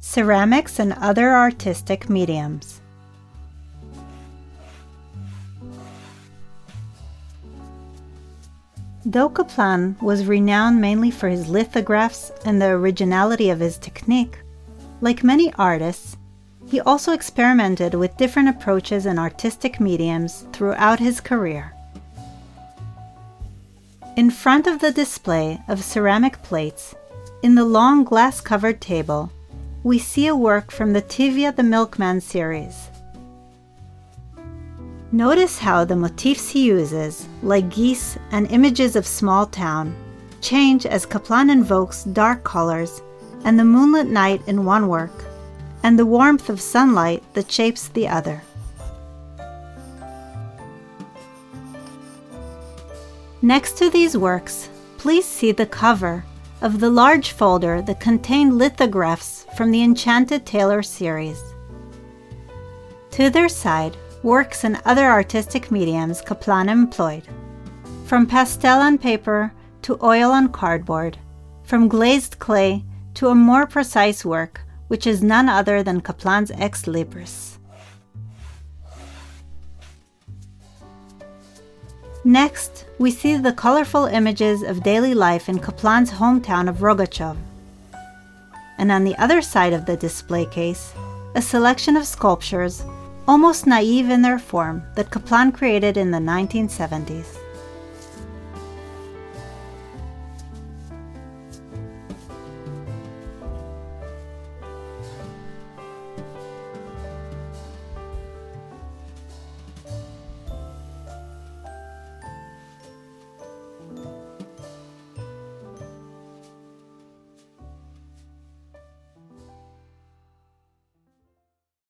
ceramics and other artistic mediums. Though Kaplan was renowned mainly for his lithographs and the originality of his technique, like many artists, he also experimented with different approaches and artistic mediums throughout his career. In front of the display of ceramic plates, in the long glass-covered table, we see a work from the Tivia the Milkman series. Notice how the motifs he uses, like geese and images of small town, change as Kaplan invokes dark colors and the moonlit night in one work, and the warmth of sunlight that shapes the other. Next to these works, please see the cover of the large folder that contained lithographs from the Enchanted Tailor series. To their side, works and other artistic mediums Kaplan employed, from pastel on paper to oil on cardboard, from glazed clay to a more precise work, which is none other than Kaplan's Ex Libris. Next, we see the colorful images of daily life in Kaplan's hometown of Rogachev. And on the other side of the display case, a selection of sculptures, almost naive in their form, that Kaplan created in the 1970s.